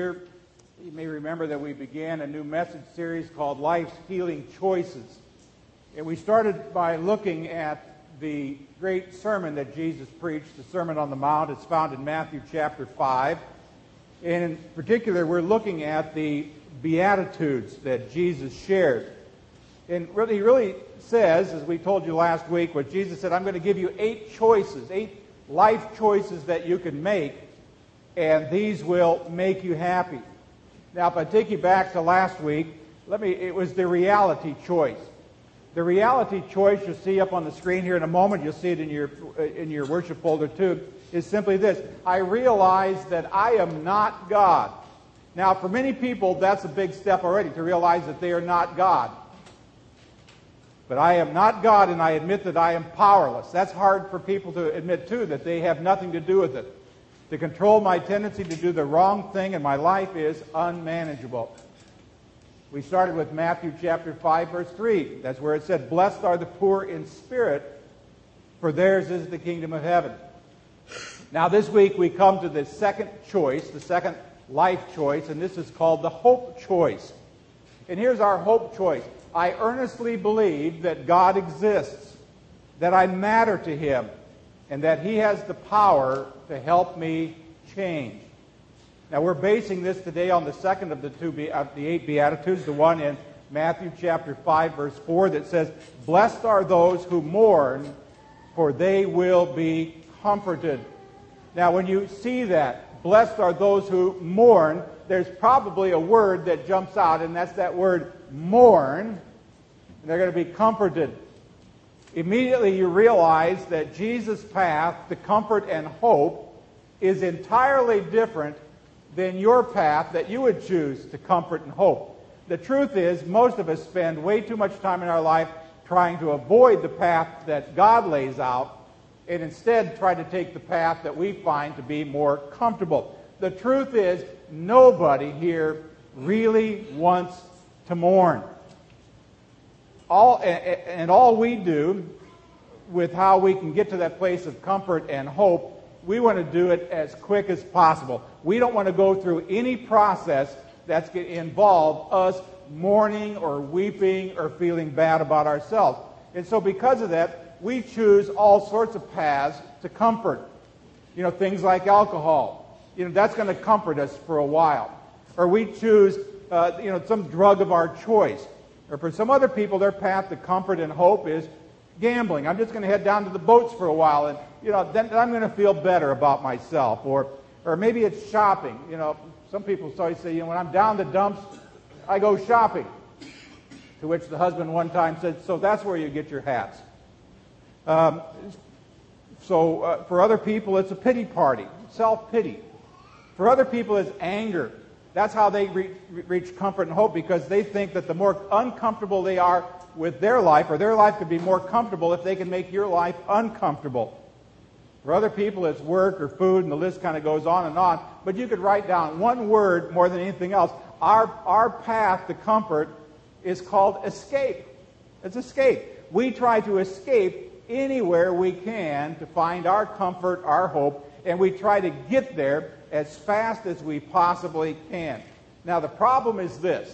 You may remember that we began a new message series called Life's Healing Choices. And we started by looking at the great sermon that Jesus preached, the Sermon on the Mount. It's found in Matthew chapter 5. And in particular, we're looking at the Beatitudes that Jesus shared. And he really says, as we told you last week, what Jesus said, I'm going to give you 8 choices, 8 life choices that you can make. And these will make you happy. Now, if I take you back to last week, it was the reality choice. The reality choice you'll see up on the screen here in a moment, you'll see it in your worship folder too, is simply this. I realize that I am not God. Now, for many people, that's a big step already, to realize that they are not God. But I am not God, and I admit that I am powerless. That's hard for people to admit too, that they have nothing to do with it. To control my tendency to do the wrong thing in my life is unmanageable. We started with Matthew chapter 5, verse 3. That's where it said, Blessed are the poor in spirit, for theirs is the kingdom of heaven. Now this week we come to the second choice, the second life choice, and this is called the hope choice. And here's our hope choice. I earnestly believe that God exists, that I matter to Him, and that He has the power to help me change. Now, we're basing this today on the second of the 8 Beatitudes, the one in Matthew chapter 5, verse 4, that says, Blessed are those who mourn, for they will be comforted. Now, when you see that, blessed are those who mourn, there's probably a word that jumps out, and that's that word mourn, and they're going to be comforted. Immediately you realize that Jesus' path to comfort and hope is entirely different than your path that you would choose to comfort and hope. The truth is, most of us spend way too much time in our life trying to avoid the path that God lays out and instead try to take the path that we find to be more comfortable. The truth is, nobody here really wants to mourn. All we do with how we can get to that place of comfort and hope, we want to do it as quick as possible. We don't want to go through any process that's going to involve us mourning or weeping or feeling bad about ourselves. And so because of that, we choose all sorts of paths to comfort. You know, things like alcohol. You know, that's going to comfort us for a while. Or we choose, some drug of our choice. Or for some other people, their path to comfort and hope is gambling. I'm just going to head down to the boats for a while, and then I'm going to feel better about myself. Or maybe it's shopping. You know, some people always say, when I'm down the dumps, I go shopping. To which the husband one time said, "So that's where you get your hats." For other people, it's a pity party, self-pity. For other people, it's anger. That's how they reach comfort and hope, because they think that the more uncomfortable they are with their life, or their life could be more comfortable if they can make your life uncomfortable. For other people, it's work or food, and the list kind of goes on. But you could write down one word more than anything else. Our path to comfort is called escape. It's escape. We try to escape anywhere we can to find our comfort, our hope, and we try to get there as fast as we possibly can. Now, the problem is this.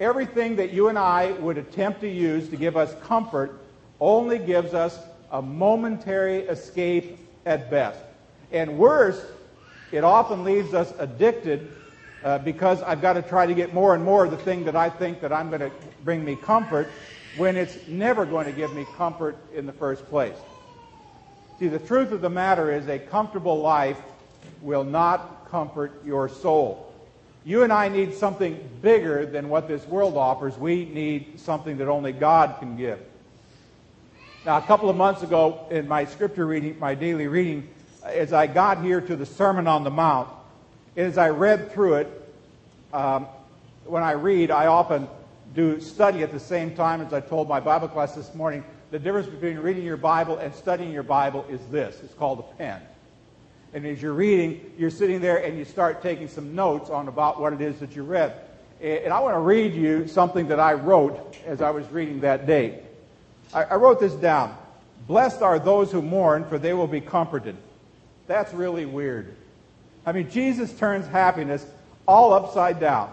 Everything that you and I would attempt to use to give us comfort only gives us a momentary escape at best. And worse, it often leaves us addicted because I've got to try to get more and more of the thing that I think that I'm going to bring me comfort when it's never going to give me comfort in the first place. See, the truth of the matter is a comfortable life will not comfort your soul. You and I need something bigger than what this world offers. We need something that only God can give. Now, a couple of months ago, in my scripture reading, my daily reading, as I got here to the Sermon on the Mount, as I read through it, when I read, I often do study at the same time. As I told my Bible class this morning, the difference between reading your Bible and studying your Bible is this. It's called a pen. And as you're reading, you're sitting there and you start taking some notes on about what it is that you read. And I want to read you something that I wrote as I was reading that day. I wrote this down. Blessed are those who mourn, for they will be comforted. That's really weird. I mean, Jesus turns happiness all upside down.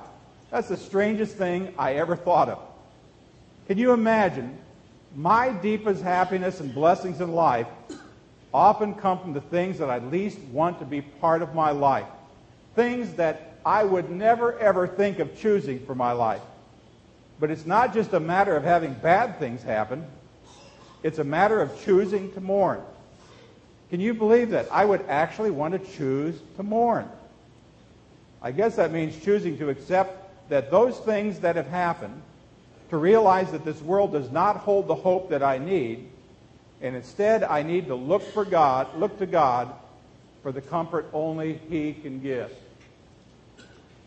That's the strangest thing I ever thought of. Can you imagine? My deepest happiness and blessings in life often come from the things that I least want to be part of my life, things that I would never, ever think of choosing for my life. But it's not just a matter of having bad things happen. It's a matter of choosing to mourn. Can you believe that? I would actually want to choose to mourn. I guess that means choosing to accept that those things that have happened, to realize that this world does not hold the hope that I need, and instead I need to look to God for the comfort only He can give.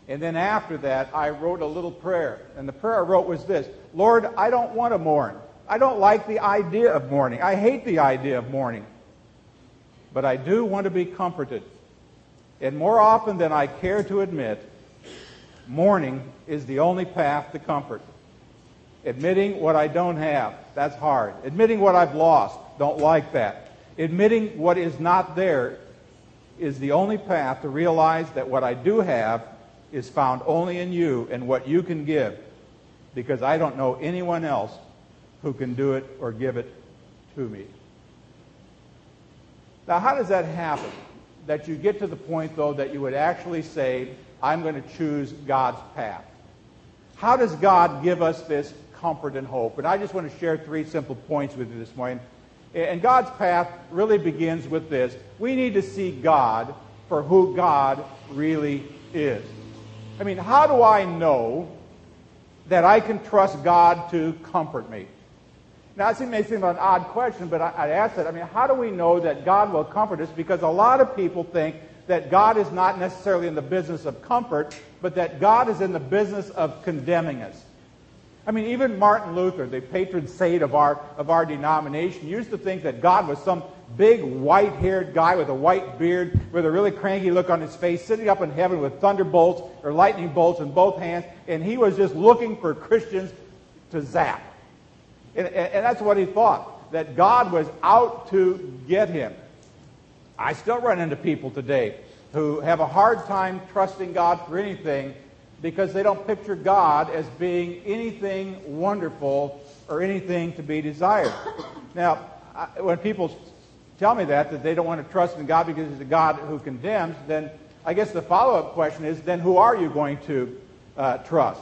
And then after that, I wrote a little prayer. And the prayer I wrote was this: Lord, I don't want to mourn. I don't like the idea of mourning. I hate the idea of mourning. But I do want to be comforted. And more often than I care to admit, mourning is the only path to comfort. Admitting what I don't have, that's hard. Admitting what I've lost, don't like that. Admitting what is not there is the only path to realize that what I do have is found only in you and what you can give, because I don't know anyone else who can do it or give it to me. Now, how does that happen? That you get to the point, though, that you would actually say, I'm going to choose God's path. How does God give us this comfort and hope? And I just want to share three simple points with you this morning. And God's path really begins with this. We need to see God for who God really is. I mean, how do I know that I can trust God to comfort me? Now, it may seem an odd question, but I'd ask that. I mean, how do we know that God will comfort us? Because a lot of people think that God is not necessarily in the business of comfort, but that God is in the business of condemning us. I mean, even Martin Luther, the patron saint of our denomination, used to think that God was some big white-haired guy with a white beard, with a really cranky look on his face, sitting up in heaven with thunderbolts or lightning bolts in both hands, and he was just looking for Christians to zap. And that's what he thought, that God was out to get him. I still run into people today who have a hard time trusting God for anything because they don't picture God as being anything wonderful or anything to be desired. Now, when people tell me that they don't want to trust in God because He's a God who condemns, then I guess the follow-up question is, then who are you going to trust?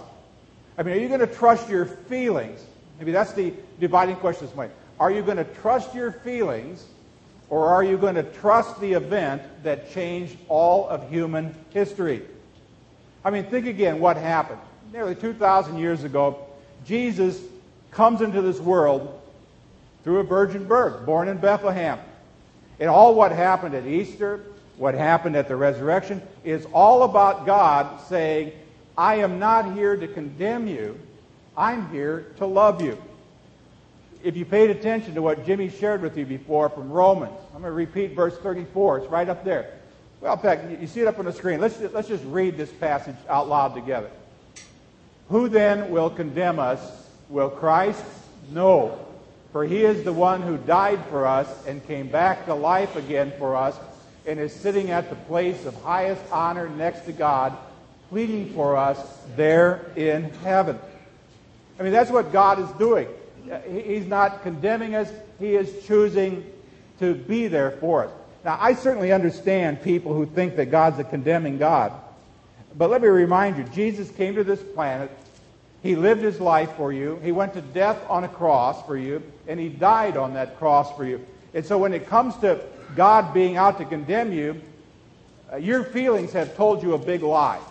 I mean, are you going to trust your feelings? Maybe that's the dividing question this morning. Are you going to trust your feelings, or are you going to trust the event that changed all of human history? I mean, think again what happened. Nearly 2,000 years ago, Jesus comes into this world through a virgin birth, born in Bethlehem. And all what happened at Easter, what happened at the resurrection, is all about God saying, I am not here to condemn you. I'm here to love you. If you paid attention to what Jimmy shared with you before from Romans, I'm going to repeat verse 34. It's right up there. Well, in fact, you see it up on the screen. Let's just read this passage out loud together. Who then will condemn us? Will Christ? No. For He is the one who died for us and came back to life again for us and is sitting at the place of highest honor next to God, pleading for us there in heaven. I mean, that's what God is doing. He's not condemning us. He is choosing to be there for us. Now, I certainly understand people who think that God's a condemning God. But let me remind you, Jesus came to this planet. He lived His life for you. He went to death on a cross for you. And He died on that cross for you. And so when it comes to God being out to condemn you, your feelings have told you a big lie.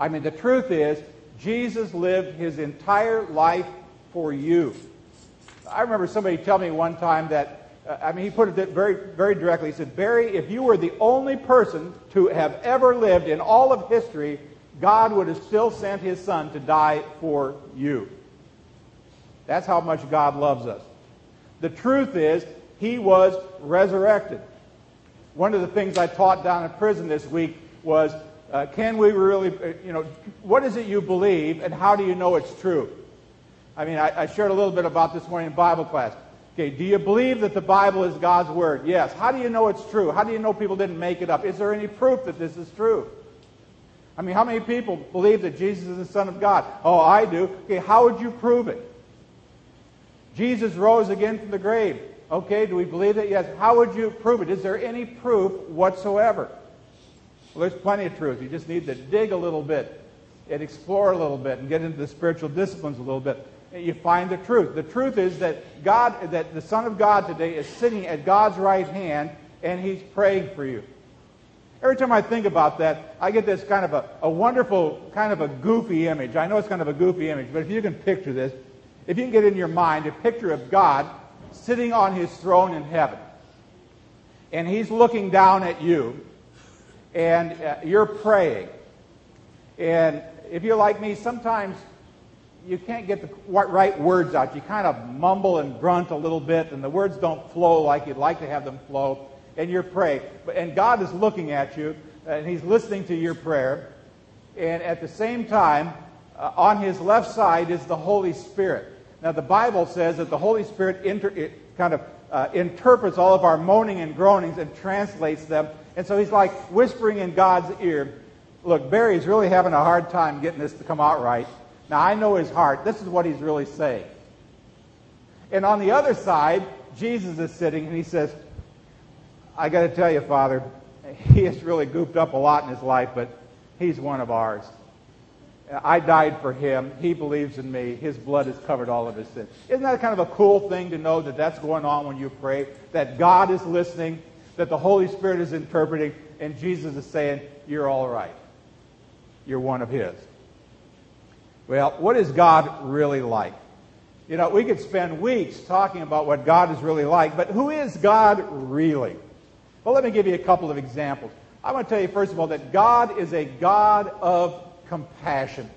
I mean, the truth is, Jesus lived His entire life for you. I remember somebody telling me one time that, he put it very, very directly. He said, Barry, if you were the only person to have ever lived in all of history, God would have still sent His Son to die for you. That's how much God loves us. The truth is, He was resurrected. One of the things I taught down in prison this week was, can we really, what is it you believe and how do you know it's true? I mean, I shared a little bit about this morning in Bible class. Okay, do you believe that the Bible is God's Word? Yes. How do you know it's true? How do you know people didn't make it up? Is there any proof that this is true? I mean, how many people believe that Jesus is the Son of God? Oh, I do. Okay, how would you prove it? Jesus rose again from the grave. Okay, do we believe it? Yes. How would you prove it? Is there any proof whatsoever? Well, there's plenty of truth. You just need to dig a little bit and explore a little bit and get into the spiritual disciplines a little bit. And you find the truth. The truth is that God, that the Son of God today is sitting at God's right hand and He's praying for you. Every time I think about that, I get this kind of a wonderful, kind of a goofy image. I know it's kind of a goofy image, but if you can picture this, if you can get in your mind a picture of God sitting on His throne in heaven, and He's looking down at you, and you're praying. And if you're like me, sometimes you can't get the right words out. You kind of mumble and grunt a little bit, and the words don't flow like you'd like to have them flow, and you're praying. And God is looking at you, and He's listening to your prayer. And at the same time, on His left side is the Holy Spirit. Now, the Bible says that the Holy Spirit interprets all of our moaning and groanings and translates them. And so He's like whispering in God's ear, look, Barry's really having a hard time getting this to come out right. Now, I know his heart. This is what he's really saying. And on the other side, Jesus is sitting, and He says, I got to tell you, Father, he has really goofed up a lot in his life, but he's one of ours. I died for him. He believes in me. His blood has covered all of his sins. Isn't that kind of a cool thing to know that that's going on when you pray, that God is listening, that the Holy Spirit is interpreting, and Jesus is saying, you're all right. You're one of His. Well, what is God really like? You know, we could spend weeks talking about what God is really like, but who is God really? Well, let me give you a couple of examples. I want to tell you, first of all, that God is a God of compassion.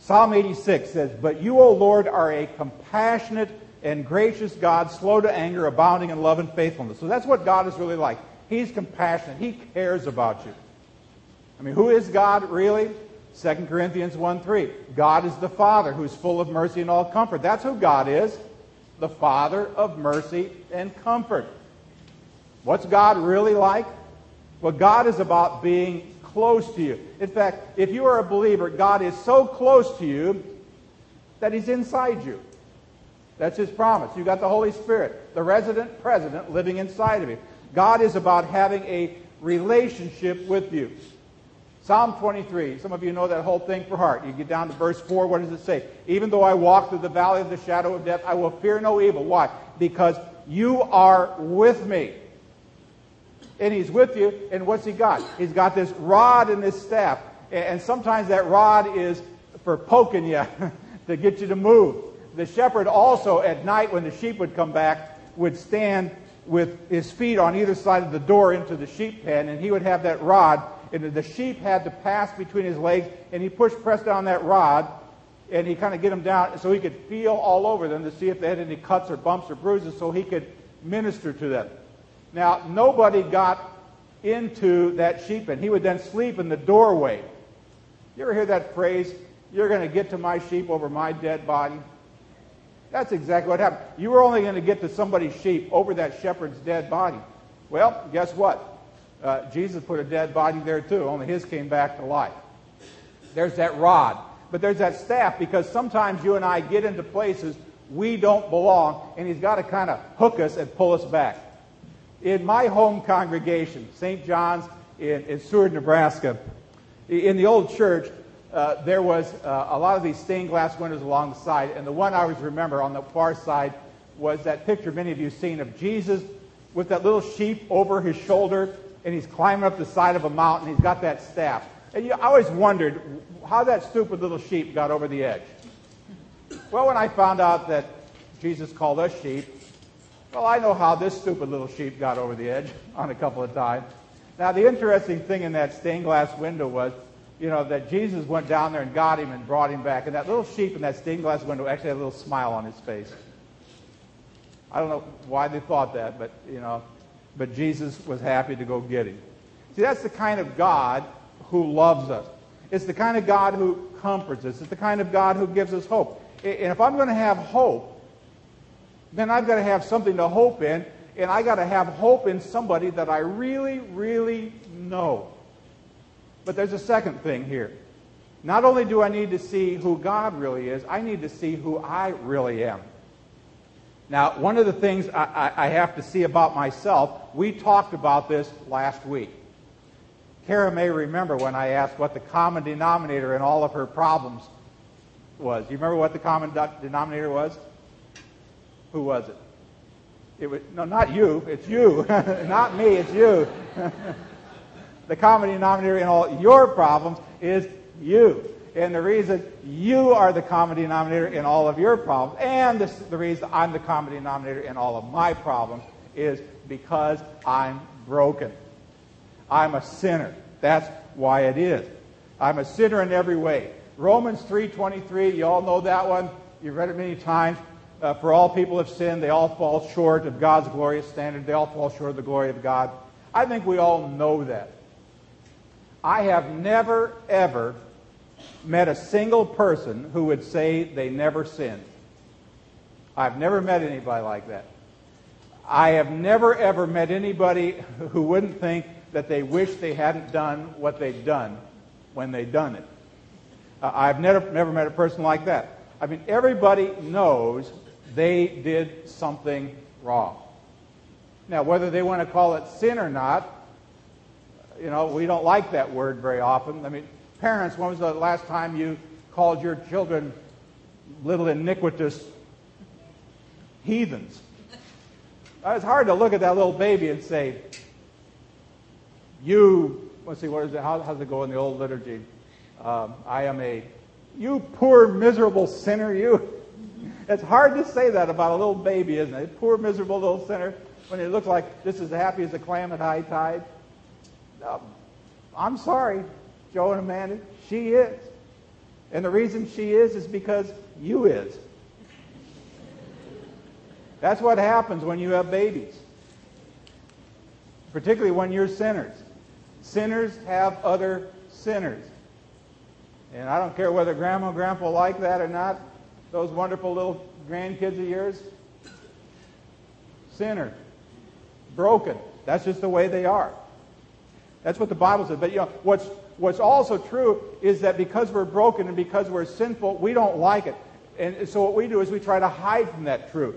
Psalm 86 says, but you, O Lord, are a compassionate and gracious God, slow to anger, abounding in love and faithfulness. So that's what God is really like. He's compassionate. He cares about you. I mean, who is God really? 2 Corinthians 1:3. God is the Father who's full of mercy and all comfort. That's who God is, the Father of mercy and comfort. What's God really like? Well, God is about being close to you. In fact, if you are a believer, God is so close to you that He's inside you. That's His promise. You got the Holy Spirit, the resident president living inside of you. God is about having a relationship with you. Psalm 23, some of you know that whole thing for heart. You get down to verse 4, what does it say? Even though I walk through the valley of the shadow of death, I will fear no evil. Why? Because you are with me. And He's with you, and what's He got? He's got this rod and this staff. And sometimes that rod is for poking you to get you to move. The shepherd also, at night when the sheep would come back, would stand with his feet on either side of the door into the sheep pen, and he would have that rod, and the sheep had to pass between his legs, and he pressed down that rod, and he kind of get them down so he could feel all over them to see if they had any cuts or bumps or bruises so he could minister to them. Now, nobody got into that sheep pen. He would then sleep in the doorway. You ever hear that phrase, you're going to get to my sheep over my dead body? That's exactly what happened. You were only going to get to somebody's sheep over that shepherd's dead body. Well, guess what? Jesus put a dead body there too, only His came back to life. There's that rod. But there's that staff, because sometimes you and I get into places we don't belong, and He's got to kind of hook us and pull us back. In my home congregation, St. John's in Seward, Nebraska, in the old church, there was a lot of these stained glass windows along the side, and the one I always remember on the far side was that picture many of you have seen of Jesus with that little sheep over his shoulder, and he's climbing up the side of a mountain. He's got that staff. And I always wondered how that stupid little sheep got over the edge. Well, when I found out that Jesus called us sheep, well, I know how this stupid little sheep got over the edge on a couple of times. Now, the interesting thing in that stained glass window was, you know, that Jesus went down there and got him and brought him back. And that little sheep in that stained glass window actually had a little smile on his face. I don't know why they thought that, but, you know, but Jesus was happy to go get him. See, that's the kind of God who loves us. It's the kind of God who comforts us. It's the kind of God who gives us hope. And if I'm going to have hope, then I've got to have something to hope in, and I've got to have hope in somebody that I really, really know. But there's a second thing here. Not only do I need to see who God really is, I need to see who I really am. Now, one of the things I have to see about myself, we talked about this last week. Kara may remember when I asked what the common denominator in all of her problems was. You remember what the common denominator was? Who was it? It was, no, not you. It's you. Not me. It's you. The common denominator in all your problems is you. And the reason you are the common denominator in all of your problems, and the reason I'm the common denominator in all of my problems, is because I'm broken. I'm a sinner. That's why it is. I'm a sinner in every way. Romans 3:23, you all know that one. You've read it many times. For all people have sinned. They all fall short of God's glorious standard. They all fall short of the glory of God. I think we all know that. I have never, ever met a single person who would say they never sinned. I've never met anybody like that. I have never, ever met anybody who wouldn't think that they wish they hadn't done what they've done when they've done it. I've never met a person like that. I mean, everybody knows they did something wrong. Now, whether they want to call it sin or not, you know, we don't like that word very often. I mean, parents, when was the last time you called your children little iniquitous heathens? It's hard to look at that little baby and say, you, let's see, what is it? How's it go in the old liturgy? I am a, you poor, miserable sinner, you. It's hard to say that about a little baby, isn't it? Poor, miserable little sinner, when it looks like this is happy as a clam at high tide. I'm sorry, Joe and Amanda, she is. And the reason she is because you is. That's what happens when you have babies. Particularly when you're sinners. Sinners have other sinners. And I don't care whether Grandma and Grandpa like that or not, those wonderful little grandkids of yours. Sinner. Broken. That's just the way they are. That's what the Bible says. But you know, what's also true is that because we're broken and because we're sinful, we don't like it. And so what we do is we try to hide from that truth.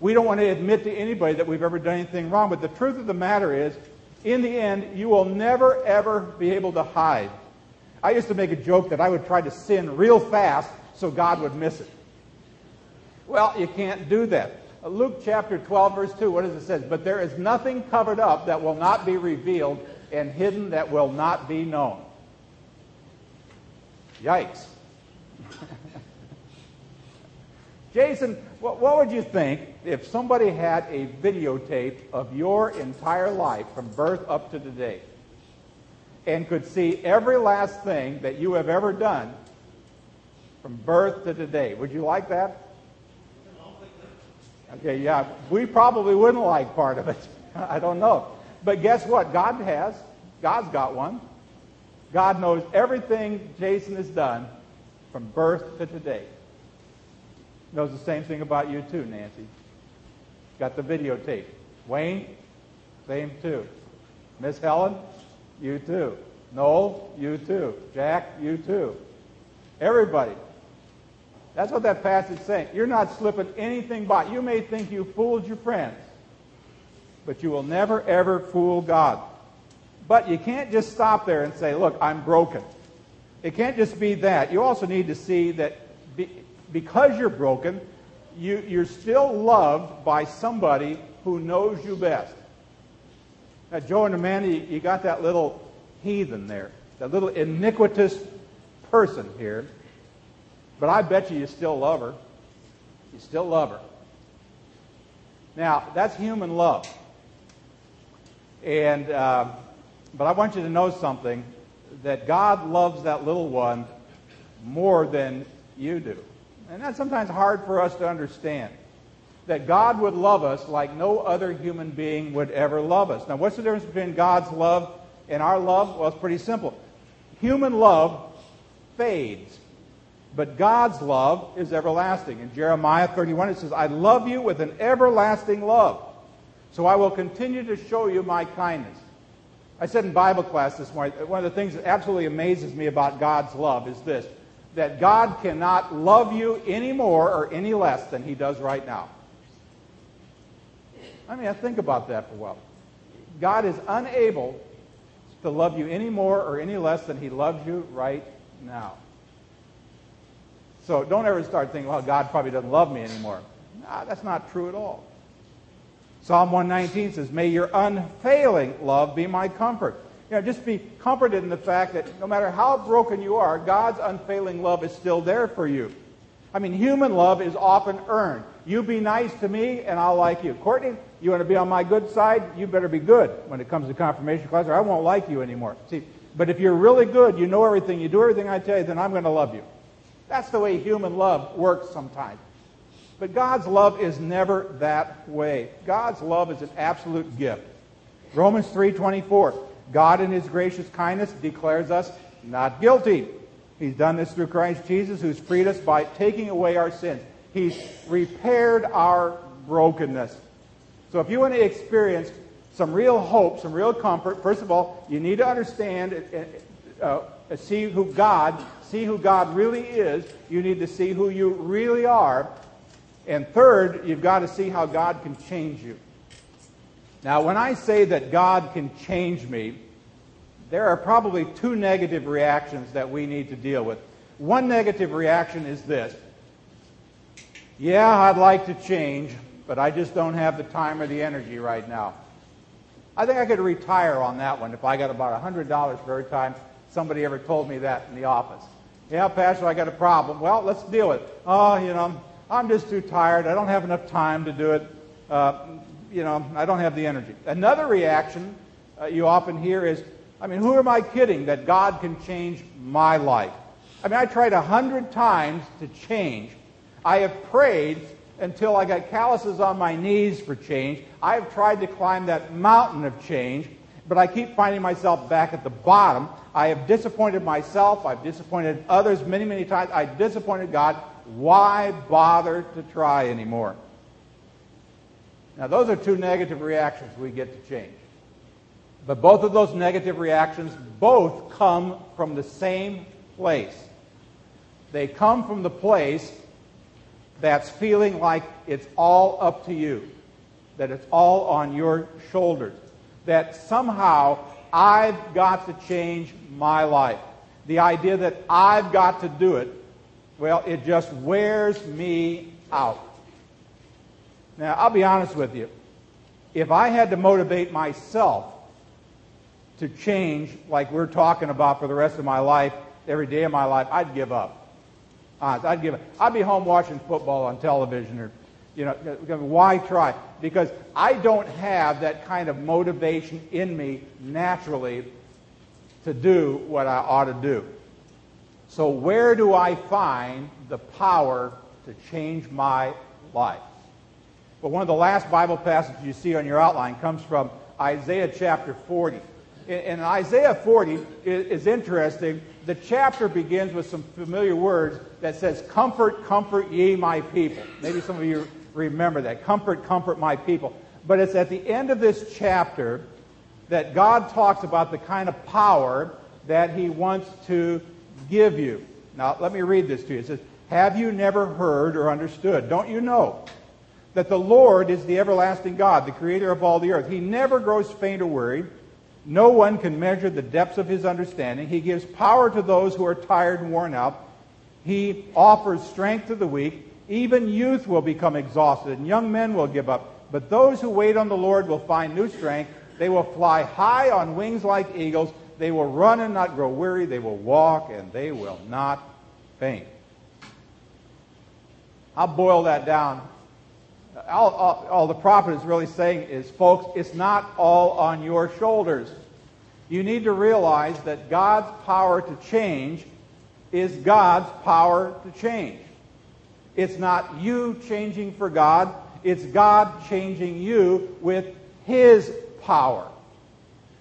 We don't want to admit to anybody that we've ever done anything wrong. But the truth of the matter is, in the end, you will never, ever be able to hide. I used to make a joke that I would try to sin real fast so God would miss it. Well, you can't do that. Luke chapter 12, verse 2, what does it say? But there is nothing covered up that will not be revealed, and hidden that will not be known. Yikes. Jason, what would you think if somebody had a videotape of your entire life from birth up to today and could see every last thing that you have ever done from birth to today? Would you like that? Okay, yeah, we probably wouldn't like part of it. I don't know. But guess what? God has. God's got one. God knows everything Jason has done from birth to today. Knows the same thing about you too, Nancy. Got the videotape. Wayne, same too. Miss Helen, you too. Noel, you too. Jack, you too. Everybody. That's what that passage is saying. You're not slipping anything by. You may think you fooled your friends, but you will never, ever fool God. But you can't just stop there and say, look, I'm broken. It can't just be that. You also need to see that because you're broken, you're still loved by somebody who knows you best. Now, Joe and Amanda, you got that little heathen there, that little iniquitous person here. But I bet you still love her. You still love her. Now, that's human love. And but I want you to know something, that God loves that little one more than you do. And that's sometimes hard for us to understand, that God would love us like no other human being would ever love us. Now, what's the difference between God's love and our love? Well, it's pretty simple. Human love fades, but God's love is everlasting. In Jeremiah 31, it says, I love you with an everlasting love, so I will continue to show you my kindness. I said in Bible class this morning, one of the things that absolutely amazes me about God's love is this, that God cannot love you any more or any less than he does right now. I mean, I think about that for a while. God is unable to love you any more or any less than he loves you right now. So don't ever start thinking, well, God probably doesn't love me anymore. No, that's not true at all. Psalm 119 says, may your unfailing love be my comfort. You know, just be comforted in the fact that no matter how broken you are, God's unfailing love is still there for you. I mean, human love is often earned. You be nice to me, and I'll like you. Courtney, you want to be on my good side? You better be good when it comes to confirmation class, or I won't like you anymore. See, but if you're really good, you know everything, you do everything I tell you, then I'm going to love you. That's the way human love works sometimes. But God's love is never that way. God's love is an absolute gift. Romans 3:24, God in his gracious kindness declares us not guilty. He's done this through Christ Jesus, who's freed us by taking away our sins. He's repaired our brokenness. So if you want to experience some real hope, some real comfort, first of all, you need to understand see who God really is. You need to see who you really are. And third, you've got to see how God can change you. Now, when I say that God can change me, there are probably two negative reactions that we need to deal with. One negative reaction is this. Yeah, I'd like to change, but I just don't have the time or the energy right now. I think I could retire on that one if I got about $100 for every time somebody ever told me that in the office. Yeah, Pastor, I got a problem. Well, let's deal with it. Oh, you know, I'm just too tired. I don't have enough time to do it. I don't have the energy. Another reaction you often hear is, I mean, who am I kidding that God can change my life? I mean, I tried 100 times to change. I have prayed until I got calluses on my knees for change. I have tried to climb that mountain of change, but I keep finding myself back at the bottom. I have disappointed myself. I've disappointed others many, many times. I disappointed God. Why bother to try anymore? Now, those are two negative reactions we get to change. But both of those negative reactions both come from the same place. They come from the place that's feeling like it's all up to you, that it's all on your shoulders, that somehow I've got to change my life. The idea that I've got to do it, well, it just wears me out. Now, I'll be honest with you. If I had to motivate myself to change like we're talking about for the rest of my life, every day of my life, I'd give up. I'd give up. I'd be home watching football on television or, you know, why try? Because I don't have that kind of motivation in me naturally to do what I ought to do. So where do I find the power to change my life? But one of the last Bible passages you see on your outline comes from Isaiah chapter 40. In Isaiah 40, it's interesting. The chapter begins with some familiar words that says, comfort, comfort ye my people. Maybe some of you remember that. Comfort, comfort my people. But it's at the end of this chapter that God talks about the kind of power that he wants to give you. Now, let me read this to you. It says, have you never heard or understood? Don't you know that the Lord is the everlasting God, the creator of all the earth? He never grows faint or weary. No one can measure the depths of his understanding. He gives power to those who are tired and worn out. He offers strength to the weak. Even youth will become exhausted, and young men will give up. But those who wait on the Lord will find new strength. They will fly high on wings like eagles. They will run and not grow weary. They will walk and they will not faint. I'll boil that down. All the prophet is really saying is, folks, it's not all on your shoulders. You need to realize that God's power to change is God's power to change. It's not you changing for God. It's God changing you with his power.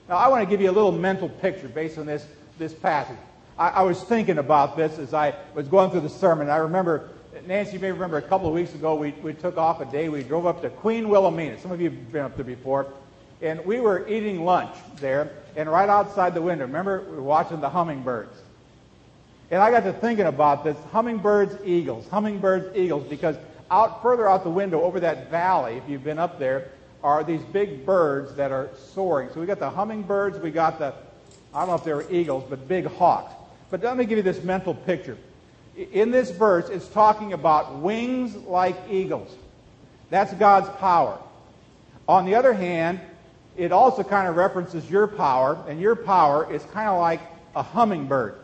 Now, I want to give you a little mental picture based on this passage. I was thinking about this as I was going through the sermon. I remember, Nancy, you may remember a couple of weeks ago, we took off a day. We drove up to Queen Wilhelmina. Some of you have been up there before. And we were eating lunch there, and right outside the window, remember, we were watching the hummingbirds. And I got to thinking about this, hummingbirds, eagles, because further out the window over that valley, if you've been up there, are these big birds that are soaring. So we got the hummingbirds, we got the, I don't know if they were eagles, but big hawks. But let me give you this mental picture. In this verse, it's talking about wings like eagles. That's God's power. On the other hand, it also kind of references your power, and your power is kind of like a hummingbird.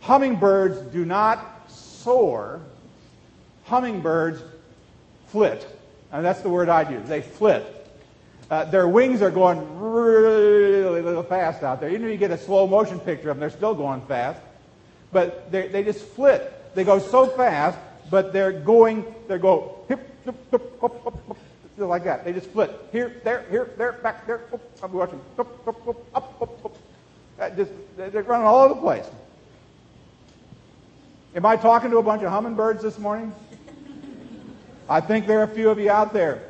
Hummingbirds do not soar. Hummingbirds flit. And that's the word I'd use. They flit. Their wings are going really little fast out there. Even if you get a slow motion picture of them, they're still going fast. But they just flit. They go so fast, but they go hip, hip, hip, hop, hop, hop, like that. They just flit. Here, there, back, there. Oh, I'm watching. Up, up, up, up, up. They're running all over the place. Am I talking to a bunch of hummingbirds this morning? I think there are a few of you out there.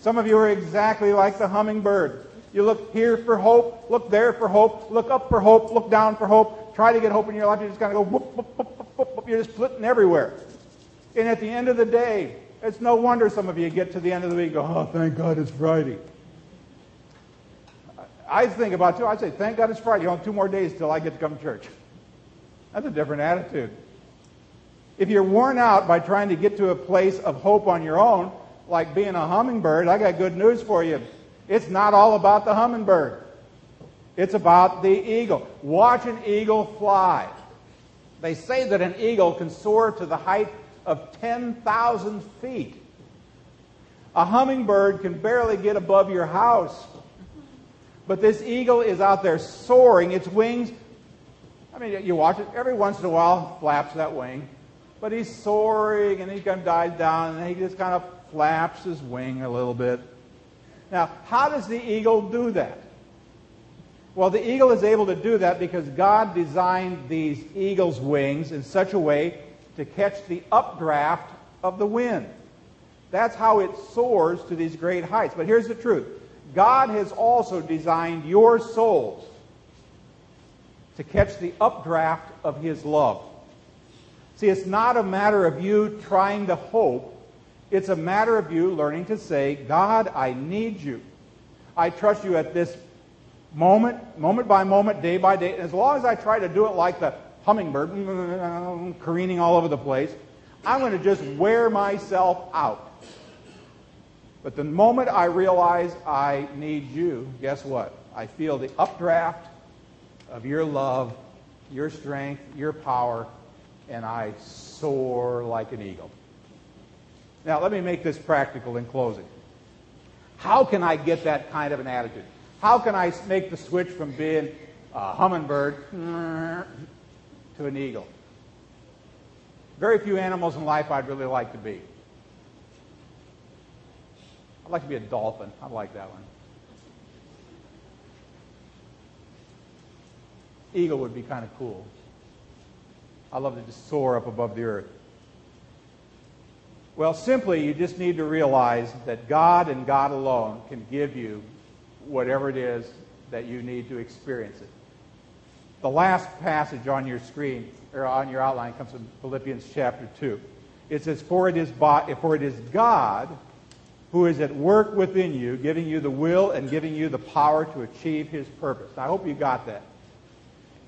Some of you are exactly like the hummingbird. You look here for hope, look there for hope, look up for hope, look down for hope, try to get hope in your life, you're just going to go whoop, whoop, whoop, whoop, whoop, whoop. You're just flitting everywhere. And at the end of the day, it's no wonder some of you get to the end of the week and go, oh, thank God it's Friday. I think about it, I say, thank God it's Friday. You know, 2 more days till I get to come to church. That's a different attitude. If you're worn out by trying to get to a place of hope on your own, like being a hummingbird, I got good news for you. It's not all about the hummingbird. It's about the eagle. Watch an eagle fly. They say that an eagle can soar to the height of 10,000 feet. A hummingbird can barely get above your house. But this eagle is out there soaring. Its wings, I mean, you watch it, every once in a while, flaps that wing. But he's soaring, and he kind of dies down, and he just kind of flaps his wing a little bit. Now, how does the eagle do that? Well, the eagle is able to do that because God designed these eagle's wings in such a way to catch the updraft of the wind. That's how it soars to these great heights. But here's the truth. God has also designed your souls to catch the updraft of His love. See, it's not a matter of you trying to hope. It's a matter of you learning to say, God, I need you. I trust you at this moment by moment, day by day. And as long as I try to do it like the hummingbird, careening all over the place, I'm going to just wear myself out. But the moment I realize I need you, guess what? I feel the updraft of your love, your strength, your power, and I soar like an eagle. Now, let me make this practical in closing. How can I get that kind of an attitude? How can I make the switch from being a hummingbird to an eagle? Very few animals in life I'd really like to be. I'd like to be a dolphin. I like that one. Eagle would be kind of cool. I love to just soar up above the earth. Well, simply, you just need to realize that God and God alone can give you whatever it is that you need to experience it. The last passage on your screen, or on your outline, comes from Philippians chapter 2. It says, For it is God who is at work within you, giving you the will and giving you the power to achieve His purpose. Now, I hope you got that.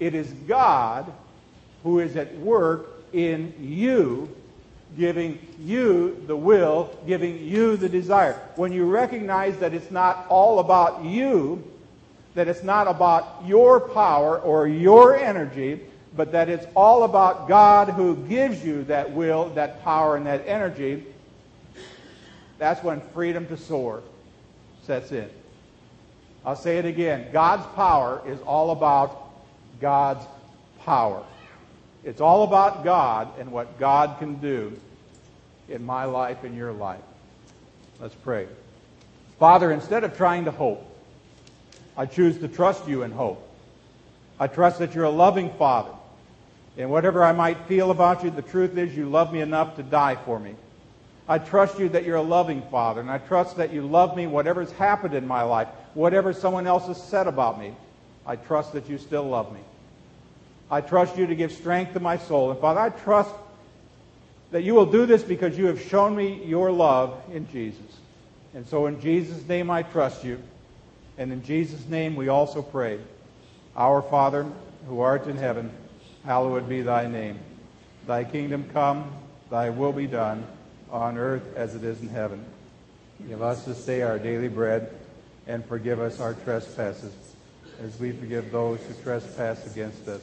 It is God who is at work in you, giving you the will, giving you the desire. When you recognize that it's not all about you, that it's not about your power or your energy, but that it's all about God who gives you that will, that power, and that energy, that's when freedom to soar sets in. I'll say it again. God's power is all about God's power. It's all about God and what God can do in my life and your life. Let's pray. Father, instead of trying to hope, I choose to trust you in hope. I trust that you're a loving Father. And whatever I might feel about you, the truth is you love me enough to die for me. I trust you that you're a loving Father, and I trust that you love me whatever's happened in my life, whatever someone else has said about me. I trust that you still love me. I trust you to give strength to my soul. And Father, I trust that you will do this because you have shown me your love in Jesus. And so in Jesus' name I trust you. And in Jesus' name we also pray. Our Father, who art in heaven, hallowed be thy name. Thy kingdom come, thy will be done, on earth as it is in heaven. Give us this day our daily bread, and forgive us our trespasses, as we forgive those who trespass against us.